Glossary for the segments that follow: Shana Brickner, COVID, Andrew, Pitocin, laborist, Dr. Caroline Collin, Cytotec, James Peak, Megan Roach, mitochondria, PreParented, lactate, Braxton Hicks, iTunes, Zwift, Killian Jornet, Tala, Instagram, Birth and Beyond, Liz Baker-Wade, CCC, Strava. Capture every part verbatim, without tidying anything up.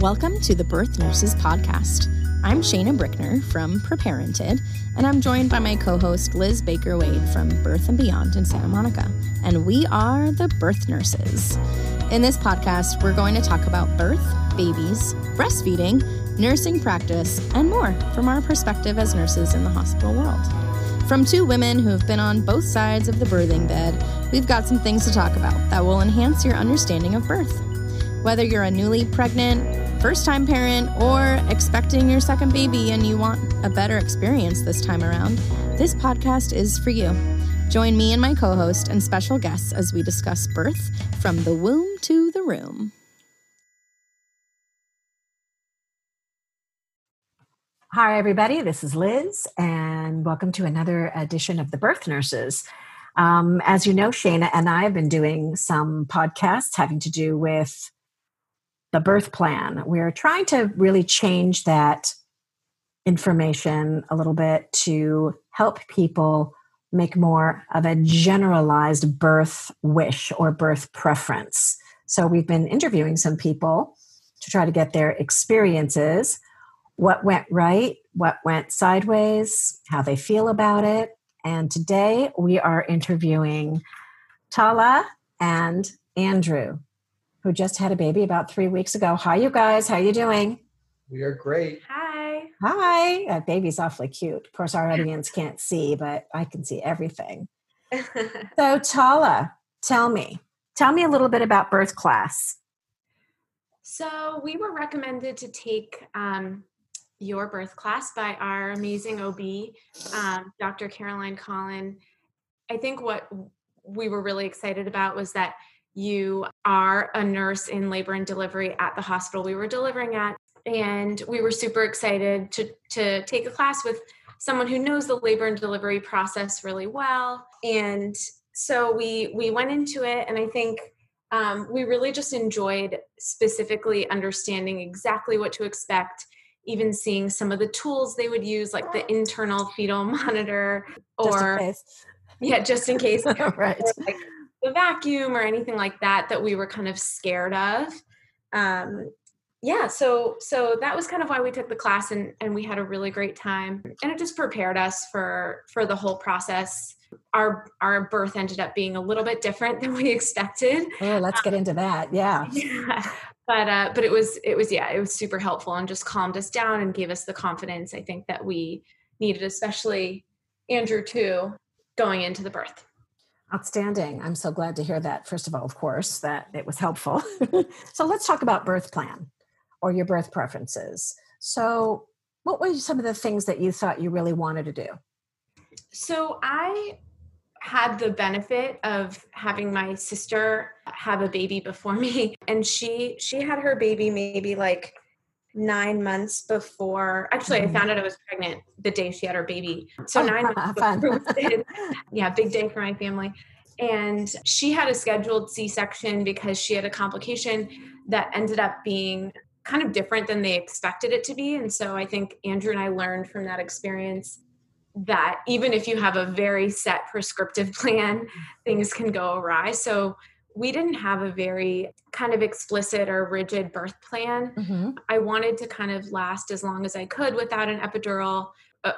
Welcome to the Birth Nurses Podcast. I'm Shana Brickner from PreParented, and I'm joined by my co-host Liz Baker-Wade from Birth and Beyond in Santa Monica, and we are the Birth Nurses. In this podcast, we're going to talk about birth, babies, breastfeeding, nursing practice, and more from our perspective as nurses in the hospital world. From two women who have been on both sides of the birthing bed, we've got some things to talk about that will enhance your understanding of birth. Whether you're a newly pregnant, first-time parent, or expecting your second baby and you want a better experience this time around, this podcast is for you. Join me and my co-host and special guests as we discuss birth from the womb to the room. Hi, everybody. This is Liz, and welcome to another edition of the Birth Nurses. Um, as you know, Shana and I have been doing some podcasts having to do with the birth plan. We're trying to really change that information a little bit to help people make more of a generalized birth wish or birth preference. So we've been interviewing some people to try to get their experiences, what went right, what went sideways, how they feel about it. And today we are interviewing Tala and Andrew, who just had a baby about three weeks ago. Hi, you guys. How are you doing? We are great. Hi. Hi. That baby's awfully cute. Of course, our audience can't see, but I can see everything. So, Tala, tell me. Tell me a little bit about birth class. So, we were recommended to take um, your birth class by our amazing O B, um, Doctor Caroline Collin. I think what we were really excited about was that you are a nurse in labor and delivery at the hospital we were delivering at, and we were super excited to, to take a class with someone who knows the labor and delivery process really well. And so we we went into it, and I think um, we really just enjoyed specifically understanding exactly what to expect, even seeing some of the tools they would use, like the internal fetal monitor, or just yeah, just in case, right? Like, the vacuum or anything like that, that we were kind of scared of. Um, yeah. So, so that was kind of why we took the class, and, and we had a really great time, and it just prepared us for, for the whole process. Our, our birth ended up being a little bit different than we expected. Oh, let's get um, into that. Yeah. yeah. But, uh, but it was, it was, yeah, it was super helpful and just calmed us down and gave us the confidence, I think, that we needed, especially Andrew too, going into the birth. Outstanding. I'm so glad to hear that. First of all, of course, that it was helpful. So let's talk about birth plan or your birth preferences. So what were some of the things that you thought you really wanted to do? So I had the benefit of having my sister have a baby before me, and she she had her baby maybe like nine months before. Actually, I found out I was pregnant the day she had her baby. So oh, nine months before we did. Yeah, big day for my family. And she had a scheduled C-section because she had a complication that ended up being kind of different than they expected it to be. And so I think Andrew and I learned from that experience that even if you have a very set prescriptive plan, things can go awry. So we didn't have a very kind of explicit or rigid birth plan. Mm-hmm. I wanted to kind of last as long as I could without an epidural.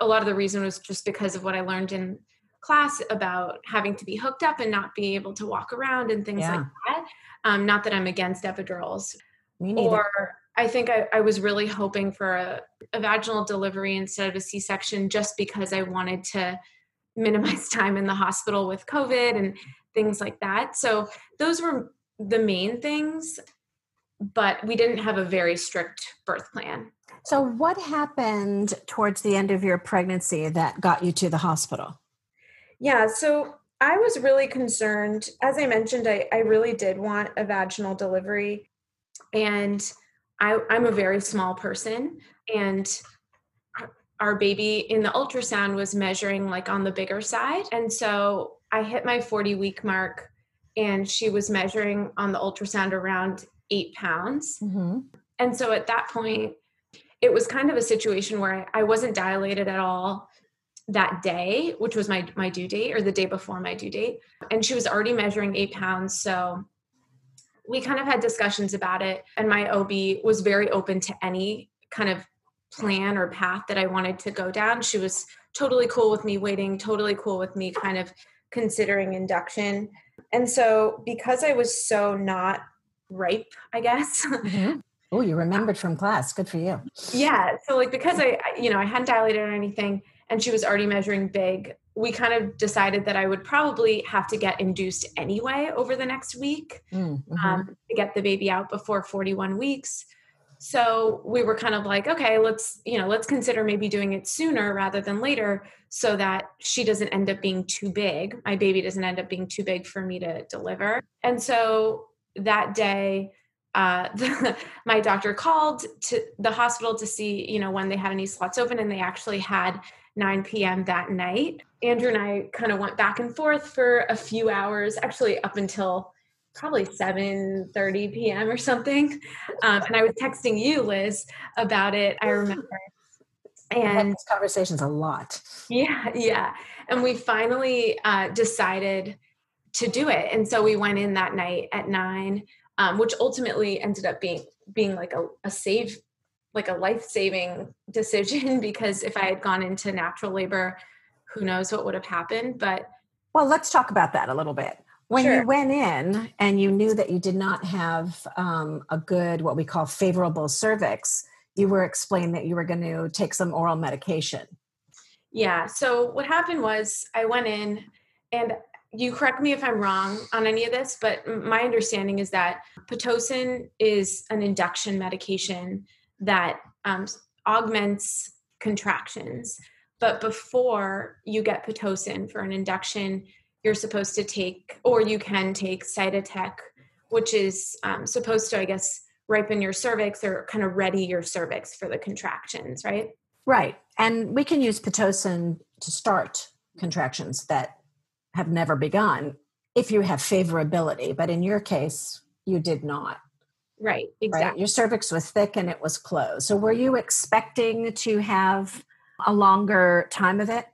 A lot of the reason was just because of what I learned in class about having to be hooked up and not being able to walk around and things yeah. like that. Um, not that I'm against epidurals. Me neither. Or I think I, I was really hoping for a, a vaginal delivery instead of a C-section, just because I wanted to minimize time in the hospital with COVID and things like that. So those were the main things, but we didn't have a very strict birth plan. So what happened towards the end of your pregnancy that got you to the hospital? Yeah, so I was really concerned. As I mentioned, I, I really did want a vaginal delivery, and I, I'm a very small person, and our baby in the ultrasound was measuring like on the bigger side. And so I hit my forty week mark, and she was measuring on the ultrasound around eight pounds. Mm-hmm. And so at that point, it was kind of a situation where I wasn't dilated at all that day, which was my, my due date, or the day before my due date. And she was already measuring eight pounds. So we kind of had discussions about it, and my O B was very open to any kind of plan or path that I wanted to go down. She was totally cool with me waiting, totally cool with me kind of considering induction. And so because I was so not ripe, I guess. Mm-hmm. Oh, you remembered from class. Good for you. Yeah. So like, because I, you know, I hadn't dilated or anything, and she was already measuring big, we kind of decided that I would probably have to get induced anyway over the next week mm-hmm. um, to get the baby out before forty-one weeks. So we were kind of like, okay, let's, you know, let's consider maybe doing it sooner rather than later so that she doesn't end up being too big. My baby doesn't end up being too big for me to deliver. And so that day, uh, the, my doctor called to the hospital to see, you know, when they had any slots open, and they actually had nine p.m. that night. Andrew and I kind of went back and forth for a few hours, actually up until probably seven thirty p.m. or something. Um, and I was texting you, Liz, about it, I remember. And I had these conversations a lot. Yeah, yeah. And we finally uh, decided to do it. And so we went in that night at nine, um, which ultimately ended up being being like a, a save, like a life-saving decision, because if I had gone into natural labor, who knows what would have happened. But well, let's talk about that a little bit. When sure. you went in and you knew that you did not have um, a good, what we call favorable cervix, you were explained that you were going to take some oral medication. Yeah. So what happened was I went in, and you correct me if I'm wrong on any of this, but my understanding is that Pitocin is an induction medication that um, augments contractions. But before you get Pitocin for an induction, you're supposed to take, or you can take Cytotec, which is um, supposed to, I guess, ripen your cervix or kind of ready your cervix for the contractions, right? Right. And we can use Pitocin to start contractions that have never begun if you have favorability. But in your case, you did not. Right. Exactly. Right? Your cervix was thick and it was closed. So were you expecting to have a longer time of it?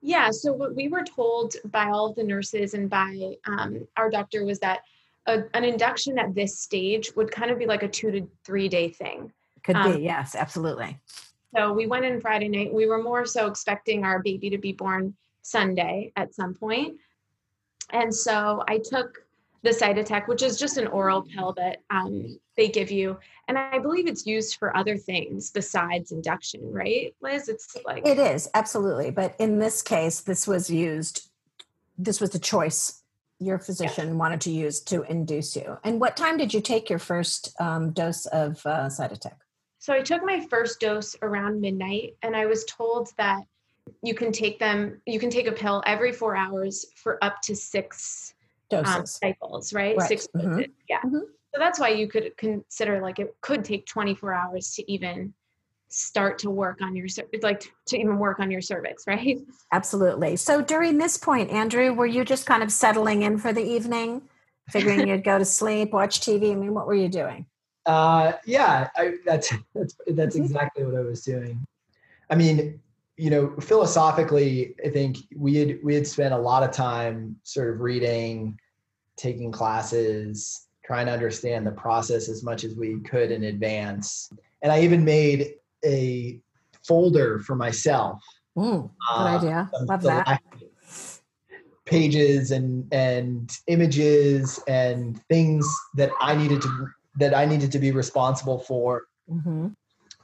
Yeah. So what we were told by all of the nurses and by um, our doctor was that a, an induction at this stage would kind of be like a two to three day thing. Could um, be. Yes, absolutely. So we went in Friday night. We were more so expecting our baby to be born Sunday at some point. And so I took the Cytotec, which is just an oral pill that um, they give you. And I believe it's used for other things besides induction, right, Liz? It's like It is, absolutely. But in this case, this was used, this was the choice your physician yeah. wanted to use to induce you. And what time did you take your first um, dose of uh, Cytotec? So I took my first dose around midnight, and I was told that you can take them, you can take a pill every four hours for up to six doses. Um, cycles, right? right. Six doses. Mm-hmm. Yeah. Mm-hmm. So that's why you could consider like it could take twenty-four hours to even start to work on your cervix, like to even work on your cervix, right? Absolutely. So during this point, Andrew, were you just kind of settling in for the evening, figuring you'd go to sleep, watch T V? I mean, what were you doing? Uh, yeah, I, that's, that's, that's exactly what I was doing. I mean, you know, philosophically, I think we had we had spent a lot of time sort of reading, taking classes, trying to understand the process as much as we could in advance. And I even made a folder for myself. Mm, good uh, idea. Love that. Pages and and images and things that I needed to that I needed to be responsible for mm-hmm.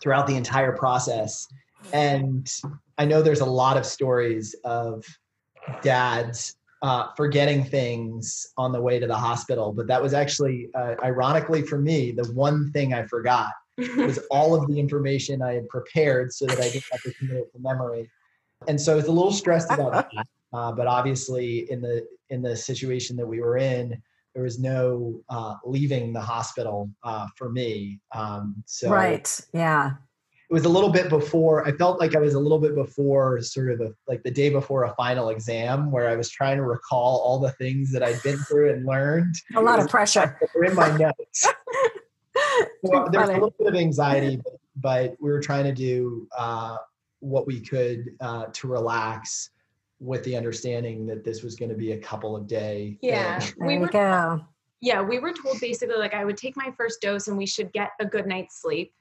throughout the entire process. And I know there's a lot of stories of dads uh, forgetting things on the way to the hospital, but that was actually, uh, ironically for me, the one thing I forgot was all of the information I had prepared so that I didn't have to commit it to memory. And so I was a little stressed about that, uh, but obviously in the in the situation that we were in, there was no uh, leaving the hospital uh, for me. Um, so right. Yeah. It was a little bit before, I felt like I was a little bit before sort of a, like the day before a final exam where I was trying to recall all the things that I'd been through and learned. A lot of pressure. They were in my notes. Well, there was a little bit of anxiety, but, but we were trying to do uh, what we could uh, to relax with the understanding that this was going to be a couple of day. Yeah, thing. There we you were, go. yeah, we were told basically like I would take my first dose and we should get a good night's sleep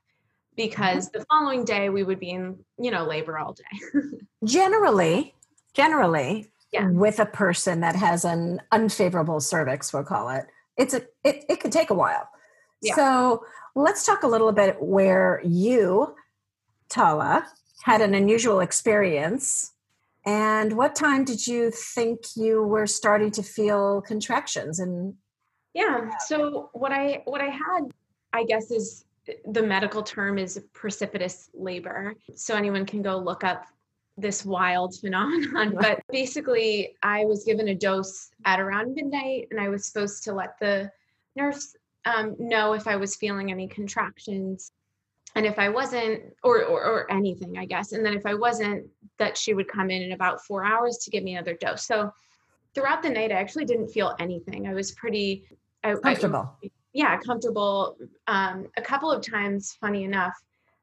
because the following day we would be in, you know, labor all day. generally, generally yeah. with a person that has an unfavorable cervix, we'll call it, it's a, it, it could take a while. Yeah. So let's talk a little bit where you, Tala, had an unusual experience. And what time did you think you were starting to feel contractions? And yeah, so what I what I had, I guess, is the medical term is precipitous labor. So anyone can go look up this wild phenomenon. But basically, I was given a dose at around midnight, and I was supposed to let the nurse um, know if I was feeling any contractions. And if I wasn't, or, or or anything, I guess. And then if I wasn't, that she would come in in about four hours to give me another dose. So throughout the night, I actually didn't feel anything. I was pretty I, comfortable. I, yeah, comfortable. Um, a couple of times, funny enough,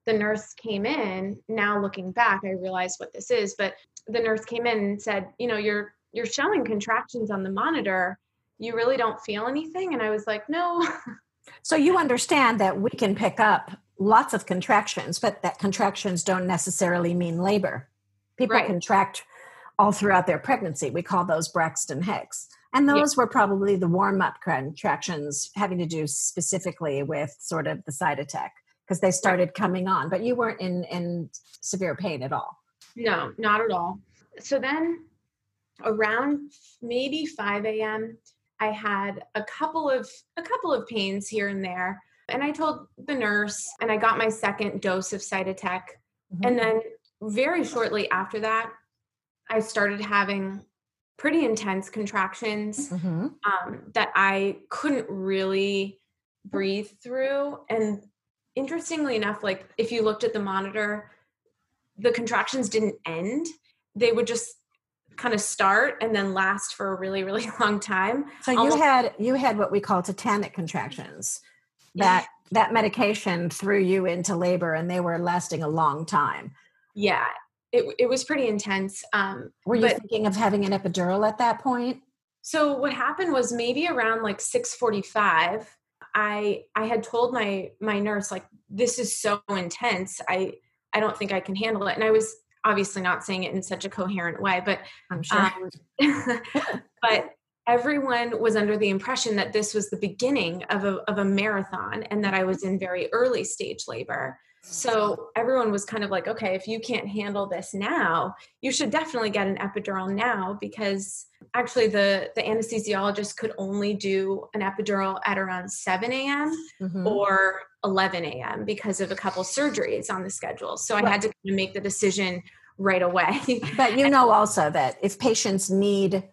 the nurse came in. Now looking back, I realize what this is. But the nurse came in and said, you know, you're you're showing contractions on the monitor. You really don't feel anything. And I was like, no. So you understand that we can pick up lots of contractions, but that contractions don't necessarily mean labor. People right. contract all throughout their pregnancy. We call those Braxton Hicks. And those yeah. were probably the warm-up contractions having to do specifically with sort of the Cytotec because they started coming on, but you weren't in, in severe pain at all. No, not at all. So then around maybe five a.m., I had a couple of a couple of pains here and there. And I told the nurse, and I got my second dose of Cytotec. Mm-hmm. And then very shortly after that, I started having pretty intense contractions mm-hmm. um, that I couldn't really breathe through. And interestingly enough, like if you looked at the monitor, the contractions didn't end. They would just kind of start and then last for a really, really long time. So Almost- you had you had what we call tetanic contractions. That that medication threw you into labor, and they were lasting a long time. Yeah, it it was pretty intense. Um, were you but, thinking of having an epidural at that point? So what happened was maybe around like six forty-five. I I had told my my nurse like this is so intense. I I don't think I can handle it, and I was obviously not saying it in such a coherent way, but I'm sure. Um, but. Everyone was under the impression that this was the beginning of a, of a marathon and that I was in very early stage labor. So everyone was kind of like, okay, if you can't handle this now, you should definitely get an epidural now because actually the, the anesthesiologist could only do an epidural at around seven a.m. Mm-hmm. or eleven a.m. because of a couple surgeries on the schedule. So I right. had to kind of make the decision right away. But you know also that if patients need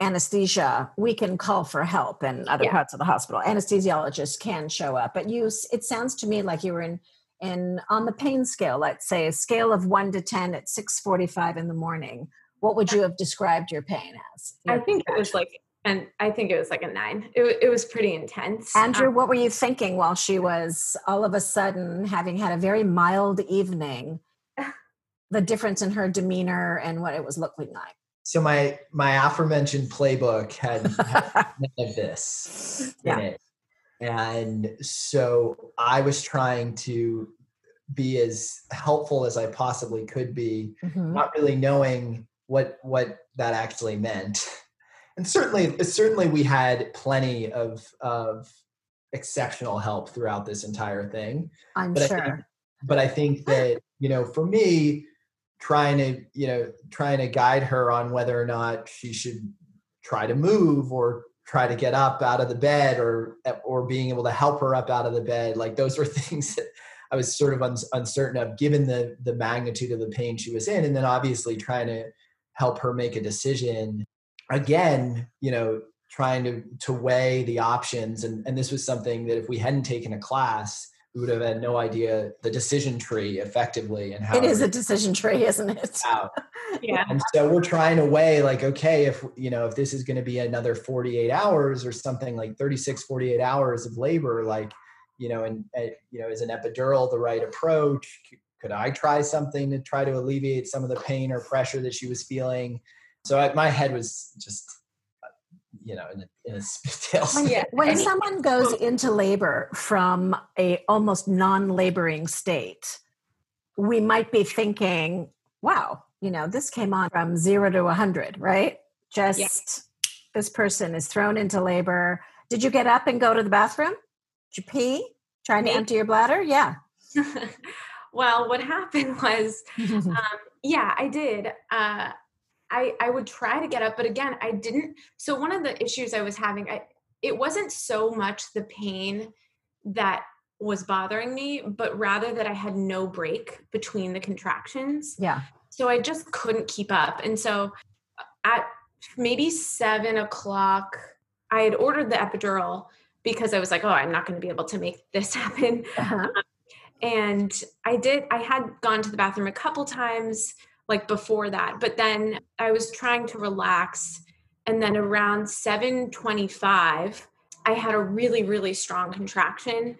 anesthesia, we can call for help in other yeah. parts of the hospital. Anesthesiologists can show up, but you, it sounds to me like you were in, in on the pain scale, let's say a scale of one to ten at six forty-five in the morning. What would you have described your pain as? Your I think it was like, and I think it was like a nine. It, it was pretty intense. Andrew, um, what were you thinking while she was all of a sudden having had a very mild evening, the difference in her demeanor and what it was looking like? So my my aforementioned playbook had, had none of this yeah. in it. And so I was trying to be as helpful as I possibly could be, mm-hmm. not really knowing what what that actually meant. And certainly certainly we had plenty of of exceptional help throughout this entire thing. I'm but sure. I think, but I think that, you know, for me, trying to, you know, trying to guide her on whether or not she should try to move or try to get up out of the bed or, or being able to help her up out of the bed. Like those were things that I was sort of un- uncertain of given the, the magnitude of the pain she was in. And then obviously trying to help her make a decision again, you know, trying to, to weigh the options. And, and this was something that if we hadn't taken a class, we would have had no idea the decision tree effectively and how it is a decision tree, isn't it? yeah. And so we're trying to weigh like, okay, if, you know, if this is going to be another forty-eight hours or something like thirty-six, forty-eight hours of labor, like, you know, and, uh, you know, is an epidural the right approach? Could I try something to try to alleviate some of the pain or pressure that she was feeling? So I, my head was just, you know, in a, in a spittle. When, yeah. when someone goes into labor from a almost non-laboring state, we might be thinking, wow, you know, this came on from zero to one hundred, right? Just yeah. this person is thrown into labor. Did you get up and go to the bathroom? Did you pee? Trying Maybe. to empty your bladder? Yeah. Well, what happened was, um, yeah, I did. Uh, I, I would try to get up, but again, I didn't. So one of the issues I was having, I, it wasn't so much the pain that was bothering me, but rather that I had no break between the contractions. Yeah. So I just couldn't keep up. And so at maybe seven o'clock, I had ordered the epidural because I was like, oh, I'm not going to be able to make this happen. Uh-huh. Um, and I did, I had gone to the bathroom a couple times like before that, but then I was trying to relax. And then around seven twenty-five, I had a really, really strong contraction.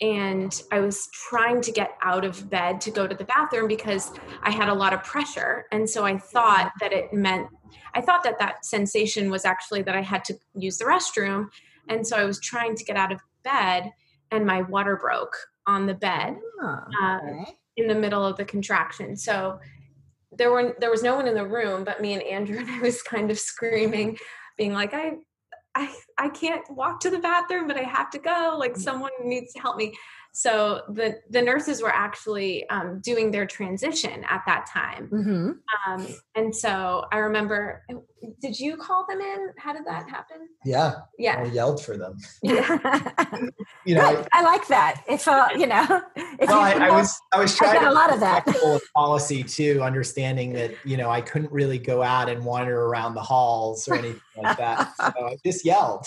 And I was trying to get out of bed to go to the bathroom because I had a lot of pressure. And so I thought that it meant, I thought that that sensation was actually that I had to use the restroom. And so I was trying to get out of bed and my water broke on the bed oh, okay. um, in the middle of the contraction. So there were, there was no one in the room, but me and Andrew, and I was kind of screaming, being like, I, I, I can't walk to the bathroom, but I have to go. Like someone needs to help me. So the, the nurses were actually um, doing their transition at that time. Mm-hmm. Um, and so I remember, did you call them in? How did that happen? Yeah. Yeah. I yelled for them. Yeah. You know, Good. I like that. If, uh, you know, if well, you I, I was, I was trying I got to a lot of that policy too, understanding that, you know, I couldn't really go out and wander around the halls or anything like that. So I just yelled.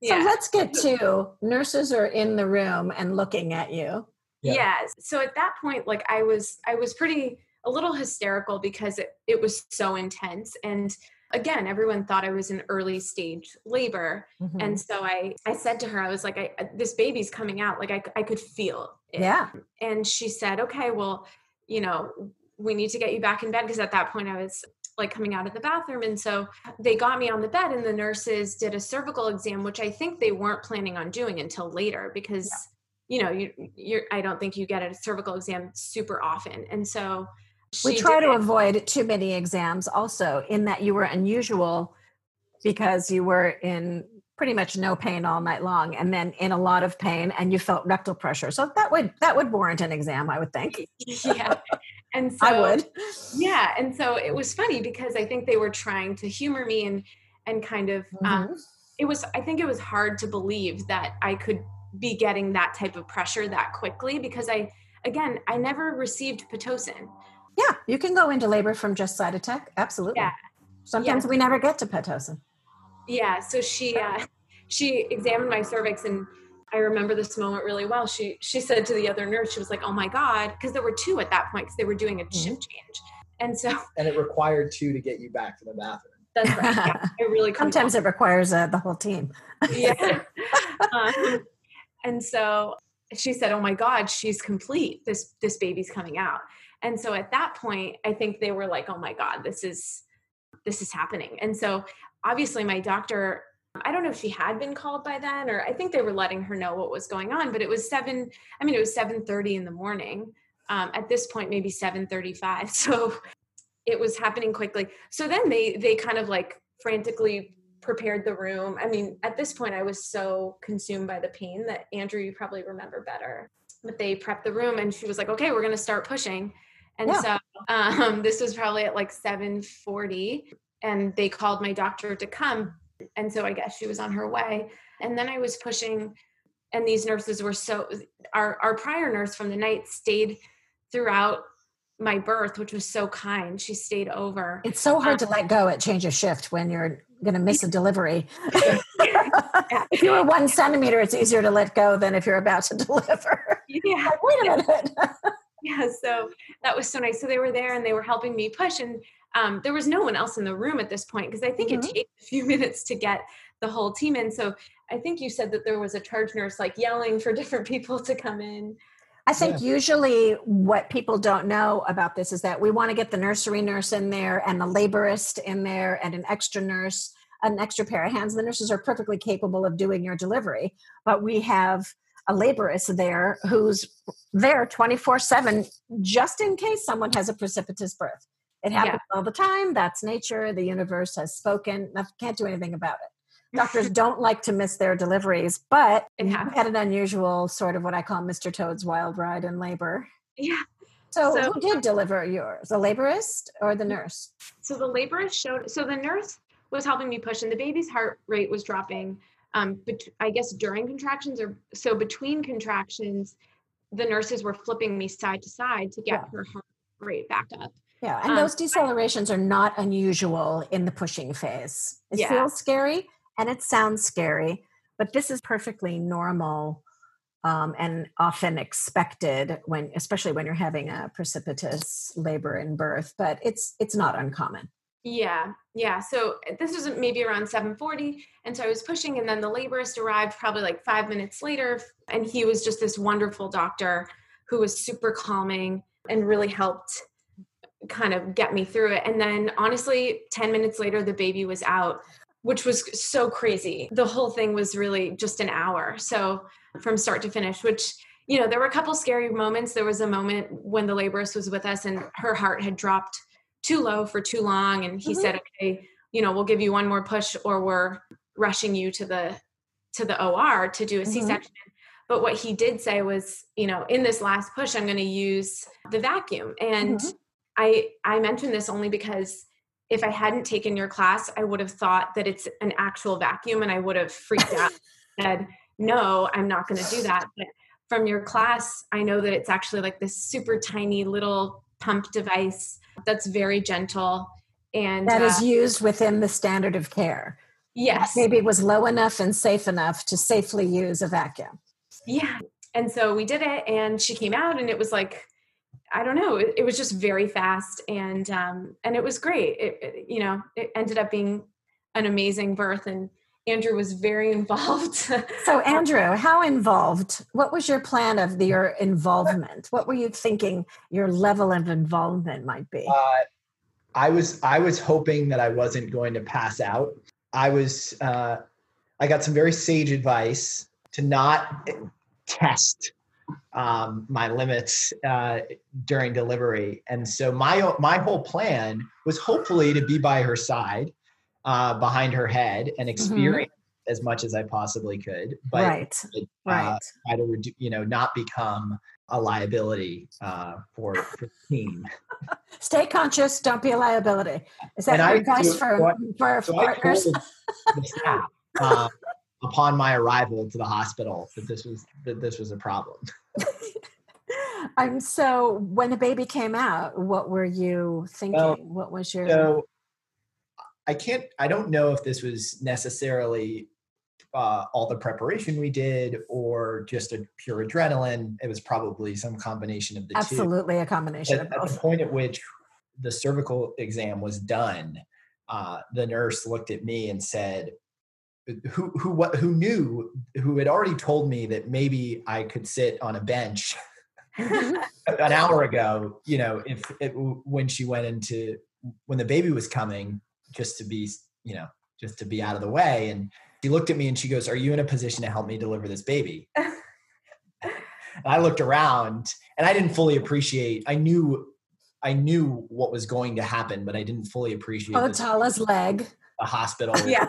Yeah. So let's get to nurses are in the room and looking at you. Yeah. yeah. So at that point, like I was, I was pretty, a little hysterical because it, it was so intense. And again, everyone thought I was in early stage labor. Mm-hmm. And so I, I said to her, I was like, I, this baby's coming out. Like I, I could feel it. Yeah. And she said, okay, well, you know, we need to get you back in bed. Cause at that point I was like coming out of the bathroom. And so they got me on the bed and the nurses did a cervical exam, which I think they weren't planning on doing until later because, yeah. you know, you, you're, I don't think you get a cervical exam super often. And so we try to it. avoid too many exams also in that you were unusual because you were in pretty much no pain all night long. And then in a lot of pain and you felt rectal pressure. So that would, that would warrant an exam, I would think. Yeah. And so, I would. Yeah. And so it was funny because I think they were trying to humor me and, and kind of, mm-hmm. um, it was, I think it was hard to believe that I could be getting that type of pressure that quickly because I, again, I never received Pitocin. Yeah. You can go into labor from just Cytotec. Absolutely. Yeah. Sometimes yeah. we never get to Pitocin. Yeah. So she, uh, she examined my cervix and I remember this moment really well. She she said to the other nurse, she was like, oh my God, because there were two at that point because they were doing a mm-hmm. shift change. And so... And it required two to get you back to the bathroom. That's right. Yeah, it really Sometimes it requires uh, the whole team. Yeah. um, and so she said, oh my God, she's complete. This this baby's coming out. And so at that point, I think they were like, oh my God, this is this is happening. And so obviously my doctor... I don't know if she had been called by then, or I think they were letting her know what was going on, but it was seven. I mean, it was seven thirty in the morning, um, at this point, maybe seven thirty-five. So it was happening quickly. So then they, they kind of like frantically prepared the room. I mean, at this point I was so consumed by the pain that Andrew, you probably remember better, but they prepped the room and she was like, okay, we're going to start pushing. And yeah. so, um, this was probably at like seven forty and they called my doctor to come. And so I guess she was on her way. And then I was pushing and these nurses were so, our, our prior nurse from the night stayed throughout my birth, which was so kind. She stayed over. It's so hard um, to let go at change of shift when you're going to miss a delivery. If you were one centimeter, it's easier to let go than if you're about to deliver. Yeah. Like, wait a yeah. minute. Yeah. So that was so nice. So they were there and they were helping me push and Um, there was no one else in the room at this point because I think mm-hmm. it takes a few minutes to get the whole team in. So I think you said that there was a charge nurse like yelling for different people to come in. I think yeah. usually what people don't know about this is that we want to get the nursery nurse in there and the laborist in there and an extra nurse. an extra pair of hands. The nurses are perfectly capable of doing your delivery, but we have a laborist there who's there twenty-four seven, just in case someone has a precipitous birth. It happens yeah. all the time. That's nature. The universe has spoken. I can't do anything about it. Doctors don't like to miss their deliveries, but we had an unusual sort of what I call Mister Toad's wild ride in labor. Yeah. So, so who did deliver yours? The laborist or the nurse? So the laborist showed, so the nurse was helping me push and the baby's heart rate was dropping. Um, but I guess during contractions or so between contractions, the nurses were flipping me side to side to get yeah. her heart rate back up. Yeah. And um, those decelerations I, are not unusual in the pushing phase. It yeah. feels scary and it sounds scary, but this is perfectly normal um, and often expected when, especially when you're having a precipitous labor and birth, but it's, it's not uncommon. Yeah. Yeah. So this was maybe around seven forty. And so I was pushing and then the laborist arrived probably like five minutes later. And he was just this wonderful doctor who was super calming and really helped kind of get me through it. And then honestly, ten minutes later, the baby was out, which was so crazy. The whole thing was really just an hour. So from start to finish, which, you know, there were a couple scary moments. There was a moment when the laborist was with us and her heart had dropped too low for too long. And he mm-hmm. said, okay, you know, we'll give you one more push or we're rushing you to the, to the O R to do a mm-hmm. C-section. But what he did say was, you know, in this last push, I'm going to use the vacuum. And mm-hmm. I, I mentioned this only because if I hadn't taken your class, I would have thought that it's an actual vacuum and I would have freaked out and said, no, I'm not going to do that. But from your class, I know that it's actually like this super tiny little pump device that's very gentle. And that uh, is used within the standard of care. Yes. Maybe it was low enough and safe enough to safely use a vacuum. Yeah. And so we did it and she came out and it was like, I don't know. It, it was just very fast. And, um, and it was great. It, it, you know, it ended up being an amazing birth and Andrew was very involved. So Andrew, how involved, what was your plan of the, your involvement? What were you thinking your level of involvement might be? Uh, I was, I was hoping that I wasn't going to pass out. I was, uh, I got some very sage advice to not test um, my limits, uh, during delivery. And so my, my whole plan was hopefully to be by her side, uh, behind her head and experience mm-hmm. as much as I possibly could, but right. uh, right. try to, redu- you know, not become a liability, uh, for, for the team. Stay conscious. Don't be a liability. Is that your advice for, for so partners? The, the staff, um, upon my arrival to the hospital that this was that this was a problem. I'm so when the baby came out, what were you thinking? Well, what was your so I can't I don't know if this was necessarily uh, all the preparation we did or just a pure adrenaline. It was probably some combination of the absolutely two. Absolutely a combination at, of both. At the point at which the cervical exam was done, uh, the nurse looked at me and said, who who what who knew who had already told me that maybe I could sit on a bench an hour ago, you know, if it, when she went into when the baby was coming, just to be, you know, just to be out of the way. And she looked at me and she goes, "Are you in a position to help me deliver this baby?" And I looked around and I didn't fully appreciate. I knew I knew what was going to happen, but I didn't fully appreciate oh, Tala's leg. A hospital yeah.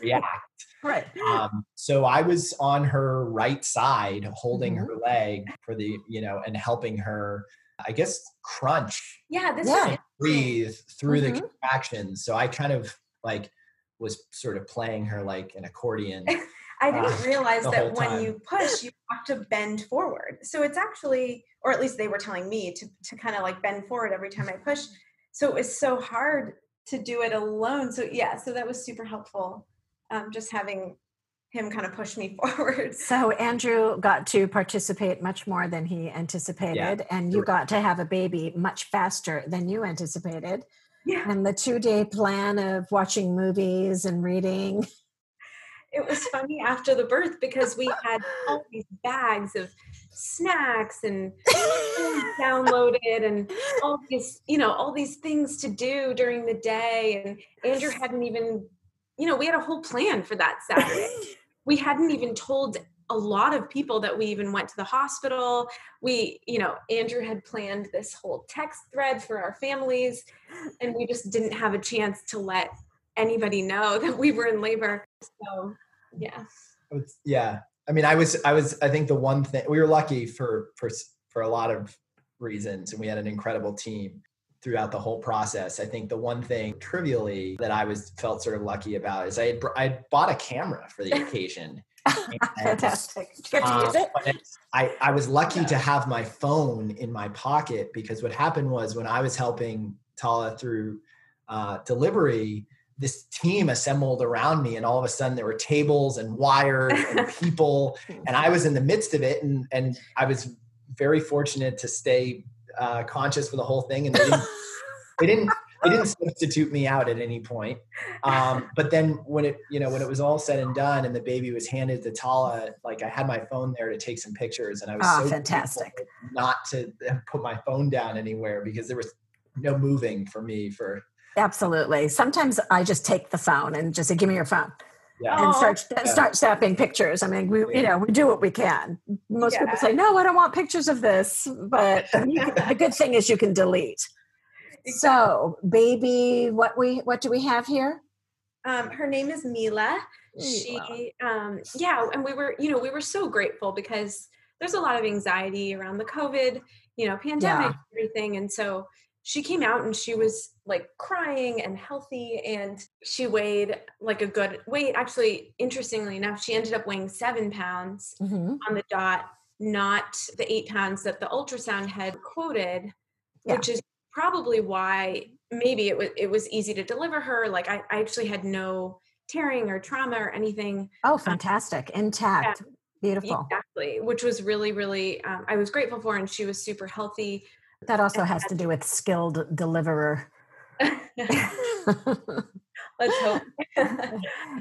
react. Right. Um, so I was on her right side, holding mm-hmm. her leg for the, you know, and helping her, I guess, crunch. Yeah. This yeah. breathe through mm-hmm. the contractions. So I kind of like was sort of playing her like an accordion. I didn't uh, realize that when time. you push, you have to bend forward. So it's actually, or at least they were telling me to, to kind of like bend forward every time I push. So it was so hard to do it alone. So yeah, so that was super helpful. Um, just having him kind of push me forward. So Andrew got to participate much more than he anticipated. Yeah. And you got to have a baby much faster than you anticipated. Yeah. And the two day plan of watching movies and reading. It was funny after the birth because we had all these bags of snacks and downloaded and all these, you know, all these things to do during the day. And Andrew hadn't even, you know, we had a whole plan for that Saturday. We hadn't even told a lot of people that we even went to the hospital. We, you know, Andrew had planned this whole text thread for our families, and we just didn't have a chance to let anybody know that we were in labor. So, yeah. Yeah. I mean, I was, I was, I think the one thing, we were lucky for, for, for a lot of reasons, and we had an incredible team throughout the whole process. I think the one thing trivially that I was felt sort of lucky about is I had, I had bought a camera for the occasion. And, fantastic. Um, use it? But I, I was lucky yeah. to have my phone in my pocket, because what happened was when I was helping Tala through uh, delivery, this team assembled around me, and all of a sudden there were tables and wires and people, and I was in the midst of it. And, and I was very fortunate to stay uh, conscious for the whole thing. And they didn't, they didn't, they didn't substitute me out at any point. Um, but then when it, you know, when it was all said and done and the baby was handed to Tala, like I had my phone there to take some pictures, and I was oh, so fantastic not to put my phone down anywhere, because there was no moving for me for, absolutely. Sometimes I just take the phone and just say, give me your phone yeah. and start, yeah. start snapping pictures. I mean, we, you know, we do what we can. Most yeah. people say, no, I don't want pictures of this, but you can, the good thing is you can delete. Exactly. So baby, what we, what do we have here? Um, her name is Mila. She, um, yeah. And we were, you know, we were so grateful, because there's a lot of anxiety around the COVID, you know, pandemic, yeah. everything. And so she came out and she was like crying and healthy, and she weighed like a good weight. Actually, interestingly enough, she ended up weighing seven pounds mm-hmm. on the dot, not the eight pounds that the ultrasound had quoted, yeah. which is probably why maybe it was, it was easy to deliver her. Like I, I actually had no tearing or trauma or anything. Oh, fantastic. Intact. Yeah. Beautiful. Exactly. Which was really, really, um, I was grateful for, and she was super healthy. That also has to do with skilled deliverer. Let's hope.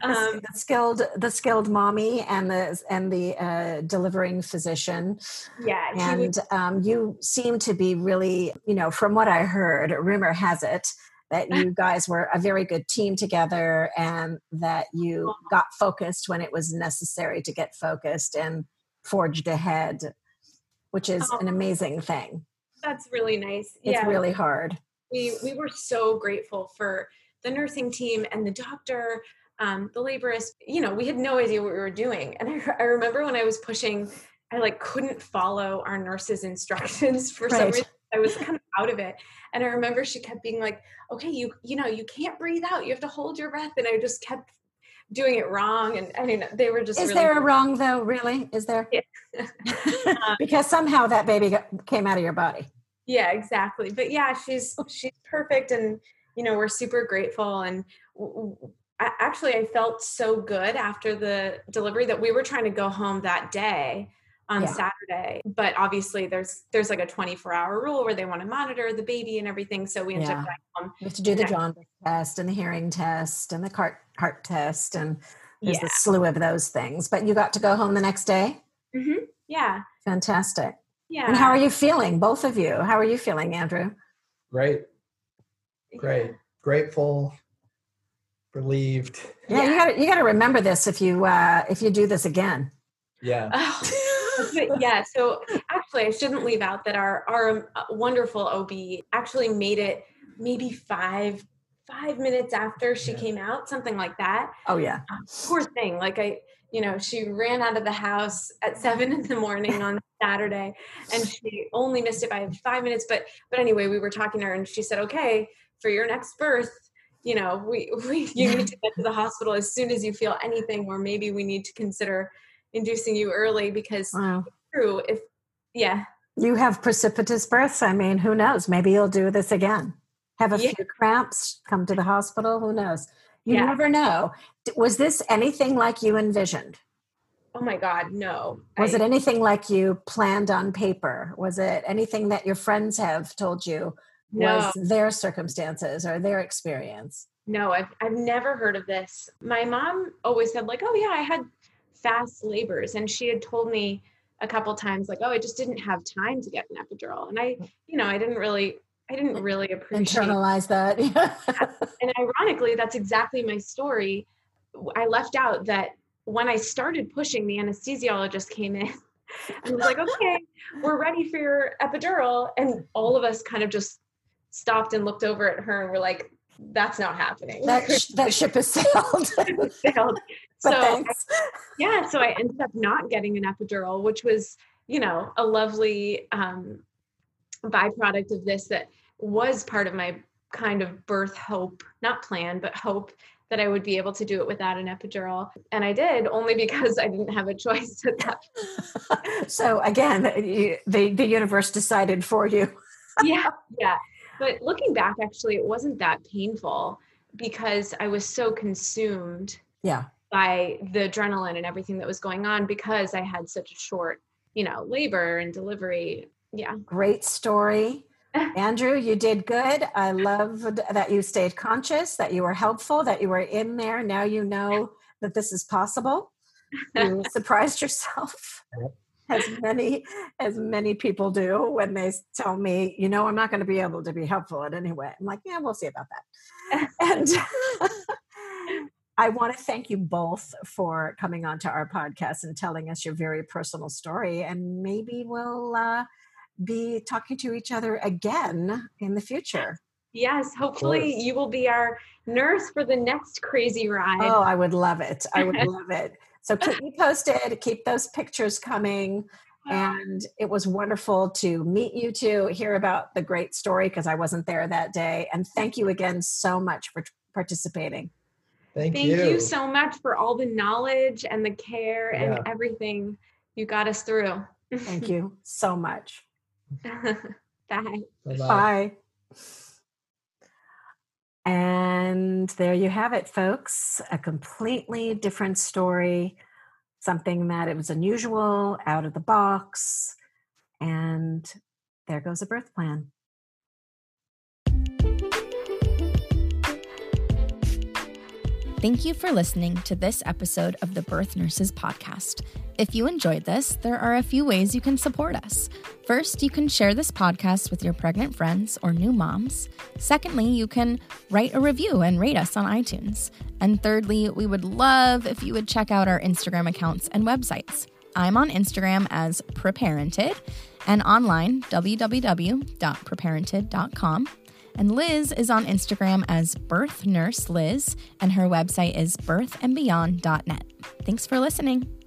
um, the skilled, the skilled mommy and the and the uh, delivering physician. Yeah, and was, um, you seem to be really, you know, from what I heard, rumor has it that you guys were a very good team together, and that you got focused when it was necessary to get focused and forged ahead, which is an amazing thing. That's really nice. It's yeah. really hard. We we were so grateful for the nursing team and the doctor, um, the laborist. You know, we had no idea what we were doing. And I, I remember when I was pushing, I like couldn't follow our nurse's instructions for right. some reason. I was kind of out of it. And I remember she kept being like, okay, you, you know, you can't breathe out. You have to hold your breath. And I just kept doing it wrong. And I mean, they were just, is really there a wrong though? Really? Is there? Yeah. um, because somehow that baby got, came out of your body. Yeah, exactly. But yeah, she's, she's perfect. And, you know, we're super grateful. And w- w- I, actually I felt so good after the delivery that we were trying to go home that day on yeah. Saturday, but obviously there's, there's like a twenty-four hour rule where they want to monitor the baby and everything. So we ended yeah. up back home. You have to do the jaundice test and the hearing test and the heart, heart test. And there's yeah. a slew of those things, but you got to go home the next day. Mm-hmm. Yeah. Fantastic. Yeah. And how are you feeling? Both of you. How are you feeling, Andrew? Great. Great. Yeah. Grateful. Relieved. Yeah. You gotta, you gotta remember this if you, uh, if you do this again. Yeah. Oh. Yeah. So actually I shouldn't leave out that our, our wonderful O B actually made it maybe five, five minutes after she yeah. came out, something like that. Oh yeah. Um, poor thing. Like I, you know, she ran out of the house at seven in the morning on Saturday, and she only missed it by five minutes. But, but anyway, we were talking to her and she said, okay, for your next birth, you know, we, we, you need to get to the hospital as soon as you feel anything, or maybe we need to consider inducing you early, because wow. it's true. If yeah, you have precipitous births. I mean, who knows? Maybe you'll do this again. Have a yeah. few cramps, come to the hospital. Who knows? You yeah. never know. Was this anything like you envisioned? Oh my God, no. Was I, it anything like you planned on paper? Was it anything that your friends have told you no. was their circumstances or their experience? No, I've I've never heard of this. My mom always said like, oh yeah, I had fast labors. And she had told me a couple times like, oh, I just didn't have time to get an epidural. And I, you know, I didn't really, I didn't really appreciate internalize that. that. And ironically, that's exactly my story. I left out that when I started pushing, the anesthesiologist came in and was like, okay, we're ready for your epidural. And all of us kind of just stopped and looked over at her and were like, that's not happening. That, sh- that ship has sailed. sailed. So I, yeah, so I ended up not getting an epidural, which was, you know, a lovely um, byproduct of this that was part of my kind of birth hope, not plan, but hope that I would be able to do it without an epidural. And I did, only because I didn't have a choice at that point. So again, you, the, the universe decided for you. yeah, yeah. But looking back, actually, it wasn't that painful because I was so consumed yeah. by the adrenaline and everything that was going on because I had such a short, you know, labor and delivery. Yeah. Great story. Andrew, you did good. I love that you stayed conscious, that you were helpful, that you were in there. Now you know that this is possible. You surprised yourself, as many as many people do when they tell me, you know, I'm not going to be able to be helpful in any way. I'm like, yeah, we'll see about that. And I want to thank you both for coming onto our podcast and telling us your very personal story. And maybe we'll... Uh, be talking to each other again in the future. Yes, hopefully you will be our nurse for the next crazy ride. Oh, I would love it. I would love it. So keep me posted, keep those pictures coming. And it was wonderful to meet you two, hear about the great story because I wasn't there that day. And thank you again so much for participating. Thank, thank you. Thank you so much for all the knowledge and the care yeah. and everything you got us through. Thank you so much. Bye. Bye-bye. Bye. And there you have it, folks. A completely different story, something that it was unusual, out of the box, and there goes a birth plan. Thank you for listening to this episode of the Birth Nurses Podcast. If you enjoyed this, there are a few ways you can support us. First, you can share this podcast with your pregnant friends or new moms. Secondly, you can write a review and rate us on iTunes. And thirdly, we would love if you would check out our Instagram accounts and websites. I'm on Instagram as PreParented and online w w w dot preparented dot com. And Liz is on Instagram as birth nurse Liz, and her website is birth and beyond dot net. Thanks for listening.